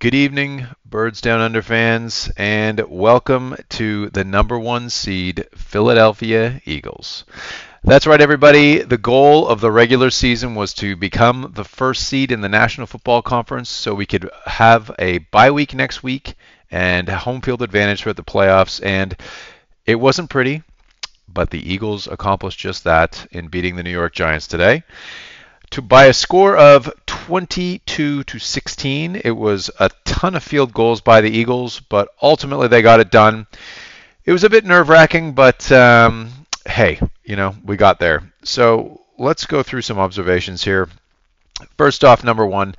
Good evening, Birds Down Under fans, and welcome to the number one seed Philadelphia Eagles. That's right, everybody. The goal of the regular season was to become the first seed in the National Football Conference so we could have a bye week next week and home field advantage throughout the playoffs. And it wasn't pretty, but the Eagles accomplished just that in beating the New York Giants today. By a score of 22-16, it was a ton of field goals by the Eagles, but ultimately they got it done. It was a bit nerve-wracking, but hey, you know, we got there. So let's go through some observations here. First off, number one,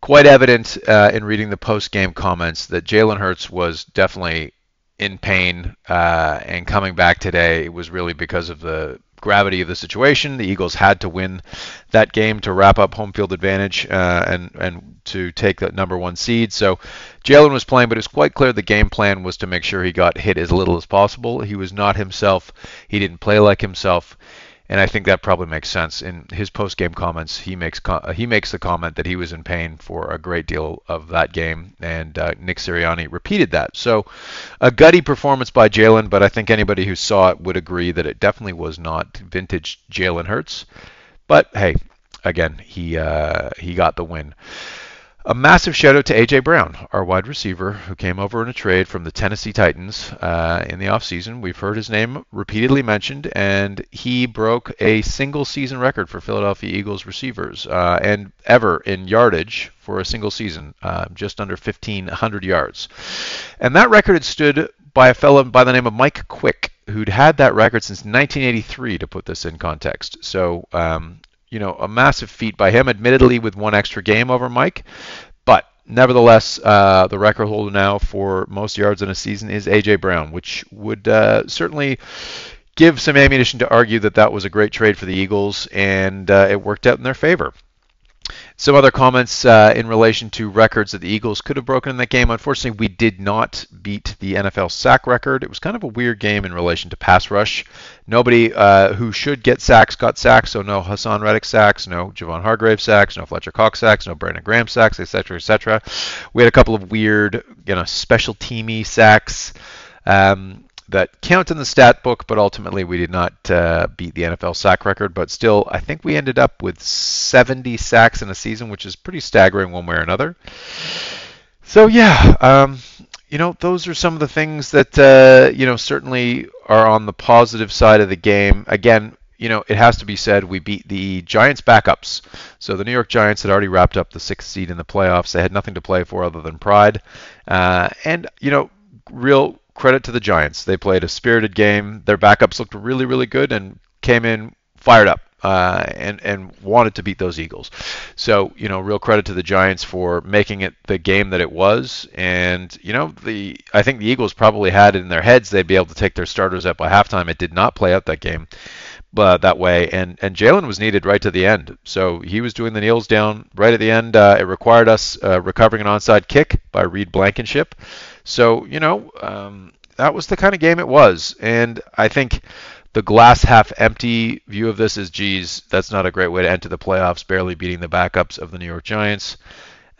quite evident in reading the post-game comments that Jalen Hurts was definitely in pain and coming back today. It was really because of the gravity of the situation. The Eagles had to win that game to wrap up home field advantage and to take that number one seed. So Jalen was playing, but it was quite clear the game plan was to make sure he got hit as little as possible. He was not himself. He didn't play like himself, and I think that probably makes sense. In his post-game comments, he makes the comment that he was in pain for a great deal of that game, and Nick Sirianni repeated that. So a gutty performance by Jalen, but I think anybody who saw it would agree that it definitely was not vintage Jalen Hurts. But hey, again, he got the win. A massive shout-out to A.J. Brown, our wide receiver, who came over in a trade from the Tennessee Titans in the offseason. We've heard his name repeatedly mentioned, and he broke a single-season record for Philadelphia Eagles receivers and ever in yardage for a single season, just under 1,500 yards. And that record had stood by a fellow by the name of Mike Quick, who'd had that record since 1983, to put this in context. So, you know, a massive feat by him, admittedly with one extra game over Mike. But nevertheless, the record holder now for most yards in a season is A.J. Brown, which would certainly give some ammunition to argue that that was a great trade for the Eagles, and it worked out in their favor. Some other comments in relation to records that the Eagles could have broken in that game. Unfortunately, we did not beat the NFL sack record. It was kind of a weird game in relation to pass rush. Nobody who should get sacks got sacks, so no Hassan Reddick sacks, no Javon Hargrave sacks, no Fletcher Cox sacks, no Brandon Graham sacks, etc., etc. We had a couple of weird, you know, special teamy sacks that count in the stat book, but ultimately we did not beat the NFL sack record. But still, I think we ended up with 70 sacks in a season, which is pretty staggering one way or another. So yeah, you know, those are some of the things that, you know, certainly are on the positive side of the game. Again, you know, it has to be said, we beat the Giants backups. So the New York Giants had already wrapped up the sixth seed in the playoffs. They had nothing to play for other than pride. And, you know, real credit to the Giants. They played a spirited game. Their backups looked really, really good and came in fired up and wanted to beat those Eagles. So, you know, real credit to the Giants for making it the game that it was. And, you know, I think the Eagles probably had it in their heads they'd be able to take their starters out by halftime. It did not play out that game that way. And Jalen was needed right to the end. So he was doing the kneels down right at the end. It required us recovering an onside kick by Reed Blankenship. So, you know, that was the kind of game it was. And I think the glass half empty view of this is, geez, that's not a great way to enter the playoffs, barely beating the backups of the New York Giants.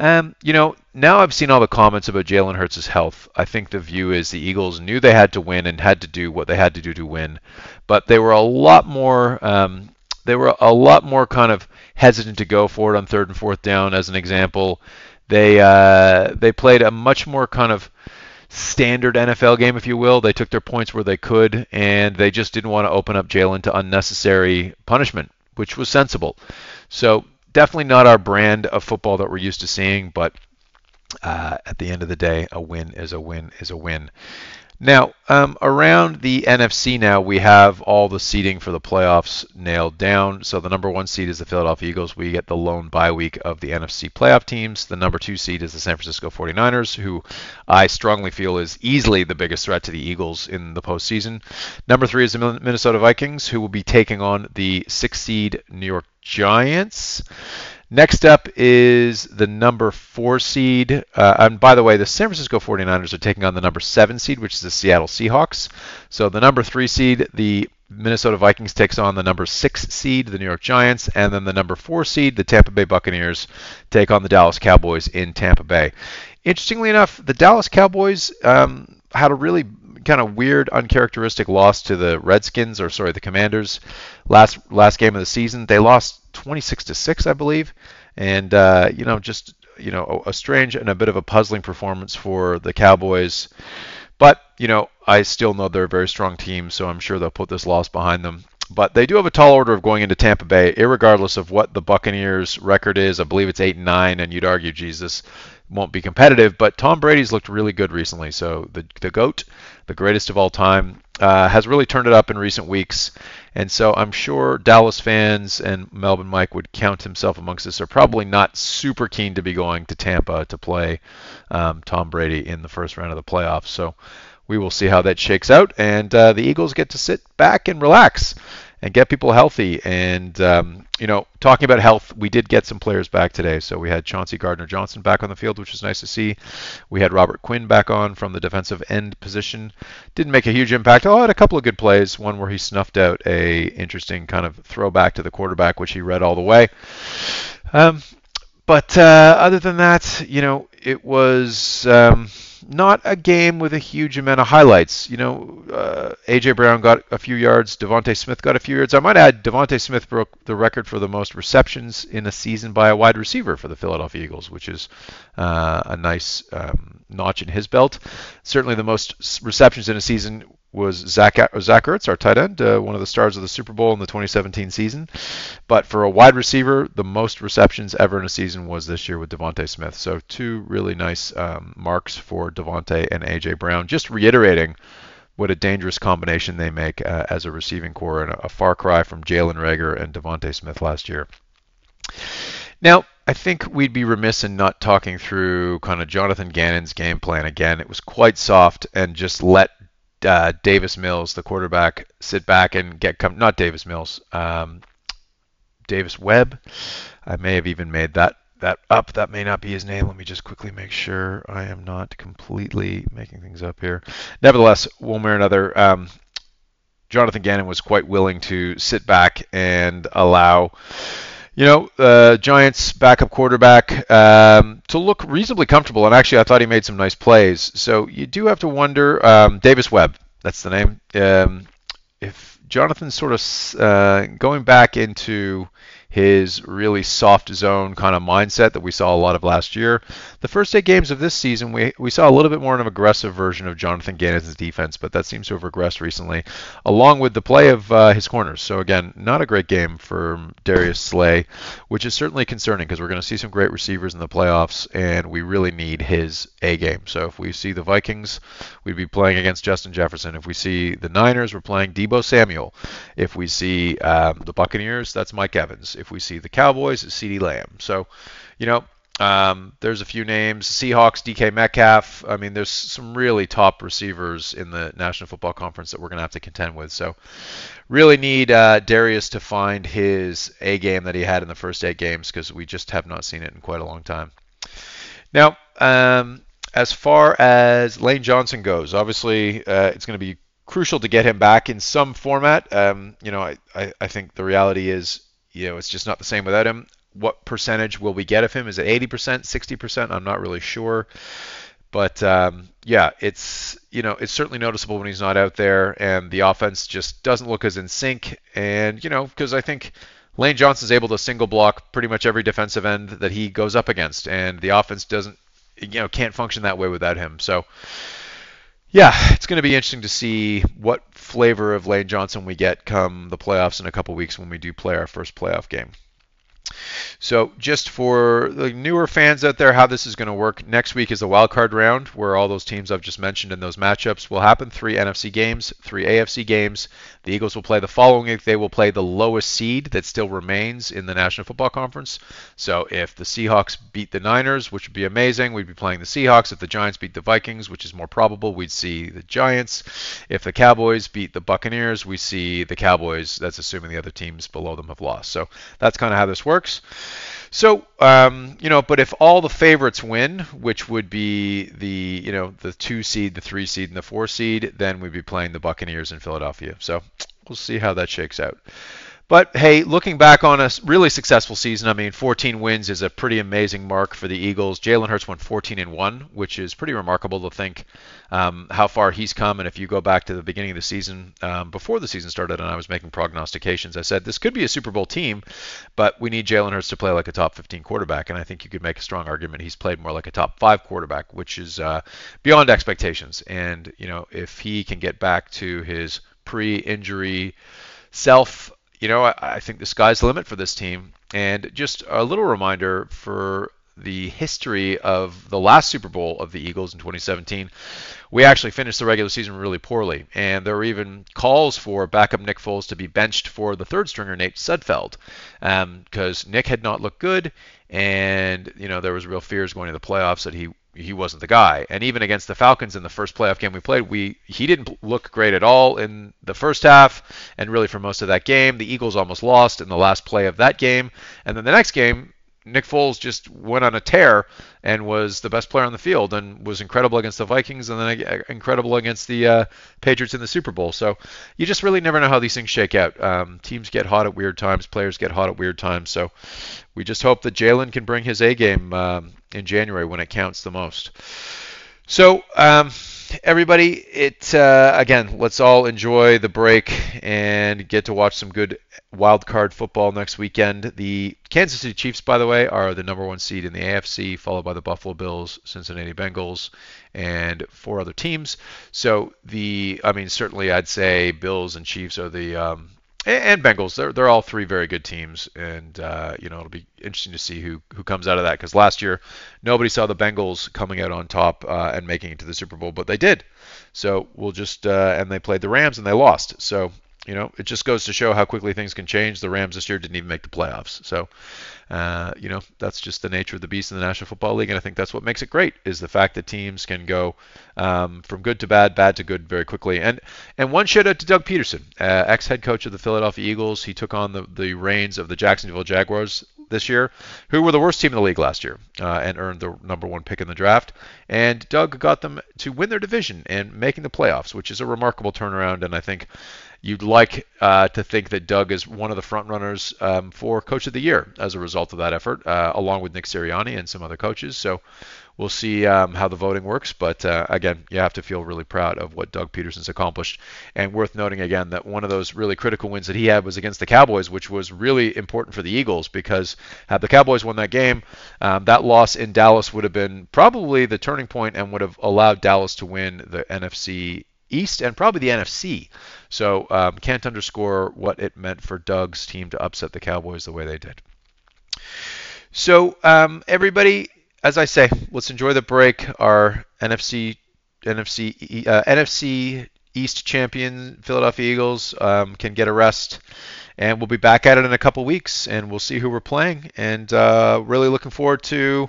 You know, now I've seen all the comments about Jalen Hurts' health. I think the view is the Eagles knew they had to win and had to do what they had to do to win. But they were a lot more kind of hesitant to go for it on third and fourth down, as an example. They played a much more kind of standard NFL game, if you will. They took their points where they could, and they just didn't want to open up Jalen to unnecessary punishment, which was sensible. So definitely not our brand of football that we're used to seeing, but at the end of the day, a win is a win is a win. Now, around the NFC now, we have all the seeding for the playoffs nailed down. So the number one seed is the Philadelphia Eagles. We get the lone bye week of the NFC playoff teams. The number two seed is the San Francisco 49ers, who I strongly feel is easily the biggest threat to the Eagles in the postseason. Number three is the Minnesota Vikings, who will be taking on the sixth seed New York Giants. Next up is the number four seed. And by the way, the San Francisco 49ers are taking on the number seven seed, which is the Seattle Seahawks. So the number three seed, the Minnesota Vikings, takes on the number six seed, the New York Giants. And then the number four seed, the Tampa Bay Buccaneers, take on the Dallas Cowboys in Tampa Bay. Interestingly enough, the Dallas Cowboys had a really kind of weird, uncharacteristic loss to the Redskins, or sorry, the Commanders, last game of the season. They lost 26-6, I believe, and a strange and a bit of a puzzling performance for the Cowboys. But I still know they're a very strong team, so I'm sure they'll put this loss behind them. But they do have a tall order of going into Tampa Bay, irregardless of what the Buccaneers' record is. I believe it's 8-9, and you'd argue, Jesus, won't be competitive. But Tom Brady's looked really good recently. So the GOAT, the greatest of all time, has really turned it up in recent weeks. And so I'm sure Dallas fans and Melvin Mike would count himself amongst us are probably not super keen to be going to Tampa to play Tom Brady in the first round of the playoffs. So we will see how that shakes out, and the Eagles get to sit back and relax and get people healthy. And, talking about health, we did get some players back today. So we had Chauncey Gardner Johnson back on the field, which was nice to see. We had Robert Quinn back on from the defensive end position. Didn't make a huge impact. Oh, had a couple of good plays, one where he snuffed out a interesting kind of throwback to the quarterback, which he read all the way. But other than that, it was... not a game with a huge amount of highlights. A.J. Brown got a few yards. DeVonta Smith got a few yards. I might add, DeVonta Smith broke the record for the most receptions in a season by a wide receiver for the Philadelphia Eagles, which is a nice notch in his belt. Certainly the most receptions in a season was Zach Ertz, our tight end, one of the stars of the Super Bowl in the 2017 season. But for a wide receiver, the most receptions ever in a season was this year with DeVonta Smith. So two really nice marks for DeVonta and A.J. Brown, just reiterating what a dangerous combination they make as a receiving core, and a far cry from Jalen Reagor and DeVonta Smith last year. Now, I think we'd be remiss in not talking through kind of Jonathan Gannon's game plan. Again, it was quite soft and just let Davis Mills, the quarterback, sit back and get not Davis Mills, Davis Webb. I may have even made that up. That may not be his name. Let me just quickly make sure I am not completely making things up here. Nevertheless, one way or another, Jonathan Gannon was quite willing to sit back and allow Giants backup quarterback to look reasonably comfortable. And actually, I thought he made some nice plays. So you do have to wonder, Davis Webb, that's the name. If Jonathan's sort of going back into his really soft zone kind of mindset that we saw a lot of last year, the first 8 games of this season, we saw a little bit more of an aggressive version of Jonathan Gannon's defense, but that seems to have regressed recently, along with the play of his corners. So again, not a great game for Darius Slay, which is certainly concerning because we're going to see some great receivers in the playoffs, and we really need his A game. So if we see the Vikings, we'd be playing against Justin Jefferson. If we see the Niners, we're playing Deebo Samuel. If we see the Buccaneers, that's Mike Evans. If we see the Cowboys, it's CeeDee Lamb. So, there's a few names. Seahawks, DK Metcalf. I mean, there's some really top receivers in the National Football Conference that we're going to have to contend with. So really need Darius to find his A game that he had in the first 8 games, because we just have not seen it in quite a long time. Now, as far as Lane Johnson goes, obviously it's going to be crucial to get him back in some format. I think the reality is, it's just not the same without him. What percentage will we get of him? Is it 80%, 60%? I'm not really sure. But, it's certainly noticeable when he's not out there, and the offense just doesn't look as in sync. And, because I think Lane Johnson's able to single block pretty much every defensive end that he goes up against, and the offense doesn't, can't function that way without him. So, yeah, it's going to be interesting to see what flavor of Lane Johnson we get come the playoffs in a couple weeks when we do play our first playoff game. So just for the newer fans out there, how this is going to work, next week is the wild card round, where all those teams I've just mentioned and those matchups will happen. 3 NFC games, 3 AFC games. The Eagles will play the following week. They will play the lowest seed that still remains in the National Football Conference. So if the Seahawks beat the Niners, which would be amazing, we'd be playing the Seahawks. If the Giants beat the Vikings, which is more probable, we'd see the Giants. If the Cowboys beat the Buccaneers, we see the Cowboys. That's assuming the other teams below them have lost. So that's kind of how this works. So, but if all the favorites win, which would be the 2 seed, the 3 seed, and the 4 seed, then we'd be playing the Buccaneers in Philadelphia. So we'll see how that shakes out. But, hey, looking back on a really successful season, I mean, 14 wins is a pretty amazing mark for the Eagles. Jalen Hurts went 14-1, which is pretty remarkable to think how far he's come. And if you go back to the beginning of the season, before the season started and I was making prognostications, I said this could be a Super Bowl team, but we need Jalen Hurts to play like a top 15 quarterback. And I think you could make a strong argument he's played more like a top 5 quarterback, which is beyond expectations. And, you know, if he can get back to his pre-injury self, you know, I think the sky's the limit for this team. And just a little reminder for the history of the last Super Bowl of the Eagles in 2017, we actually finished the regular season really poorly. And there were even calls for backup Nick Foles to be benched for the third stringer, Nate Sudfeld, because Nick had not looked good. And, you know, there was real fears going to the playoffs that he wasn't the guy. And even against the Falcons in the first playoff game we played, he didn't look great at all in the first half and really for most of that game. The Eagles almost lost in the last play of that game. And then the next game, Nick Foles just went on a tear and was the best player on the field and was incredible against the Vikings and then incredible against the Patriots in the Super Bowl. So you just really never know how these things shake out. Teams get hot at weird times. Players get hot at weird times. So we just hope that Jalen can bring his A game in January when it counts the most. So everybody, again, let's all enjoy the break and get to watch some good wild card football next weekend. The Kansas City Chiefs, by the way, are the #1 seed in the AFC, followed by the Buffalo Bills, Cincinnati Bengals, and 4 other teams. So certainly I'd say Bills and Chiefs are the and Bengals, they're all 3 very good teams, and it'll be interesting to see who comes out of that, because last year nobody saw the Bengals coming out on top and making it to the Super Bowl, but they did. So we'll just and they played the Rams and they lost. So it just goes to show how quickly things can change. The Rams this year didn't even make the playoffs. So that's just the nature of the beast in the National Football League, and I think that's what makes it great is the fact that teams can go from good to bad, bad to good very quickly. And one shout out to Doug Peterson, ex-head coach of the Philadelphia Eagles. He took on the reins of the Jacksonville Jaguars this year, who were the worst team in the league last year and earned the #1 pick in the draft. And Doug got them to win their division and making the playoffs, which is a remarkable turnaround. And I think you'd like to think that Doug is one of the front runners for Coach of the Year as a result of that effort, along with Nick Sirianni and some other coaches. So we'll see how the voting works. But again, you have to feel really proud of what Doug Peterson's accomplished. And worth noting again that one of those really critical wins that he had was against the Cowboys, which was really important for the Eagles, because had the Cowboys won that game, that loss in Dallas would have been probably the turning point and would have allowed Dallas to win the NFC East and probably the NFC. So can't underscore what it meant for Doug's team to upset the Cowboys the way they did. So everybody, as I say, let's enjoy the break. Our NFC East champion Philadelphia Eagles can get a rest, and we'll be back at it in a couple weeks, and we'll see who we're playing. And really looking forward to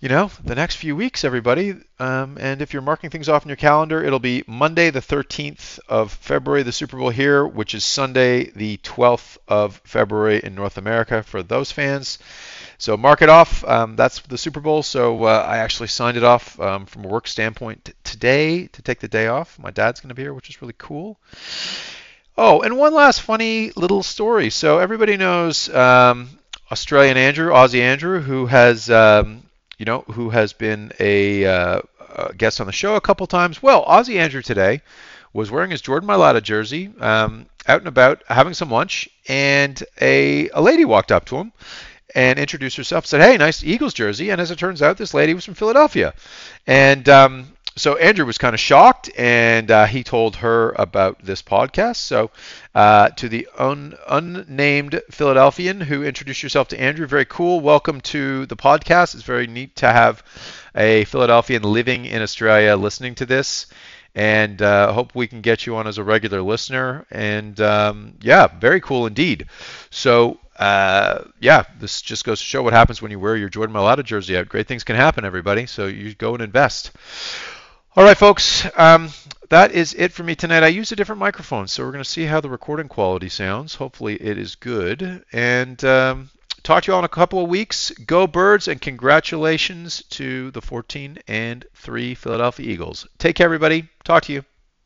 the next few weeks, everybody. And if you're marking things off in your calendar, it'll be Monday, the 13th of February, the Super Bowl here, which is Sunday, the 12th of February in North America for those fans. So mark it off. That's the Super Bowl. So I actually signed it off from a work standpoint today to take the day off. My dad's going to be here, which is really cool. Oh, and one last funny little story. So everybody knows Australian Andrew, Aussie Andrew, who has been a guest on the show a couple times. Well, Aussie Andrew today was wearing his Jordan Mailata jersey, out and about having some lunch, and a lady walked up to him and introduced herself, said, "Hey, nice Eagles jersey." And as it turns out, this lady was from Philadelphia. And so Andrew was kind of shocked, and he told her about this podcast. So to the unnamed Philadelphian who introduced yourself to Andrew, very cool. Welcome to the podcast. It's very neat to have a Philadelphian living in Australia listening to this. And hope we can get you on as a regular listener. And very cool indeed. So this just goes to show what happens when you wear your Jordan Mailata jersey out. Great things can happen, everybody. So you go and invest. All right, folks, that is it for me tonight. I used a different microphone, so we're going to see how the recording quality sounds. Hopefully it is good. And talk to you all in a couple of weeks. Go Birds, and congratulations to the 14-3 Philadelphia Eagles. Take care, everybody. Talk to you.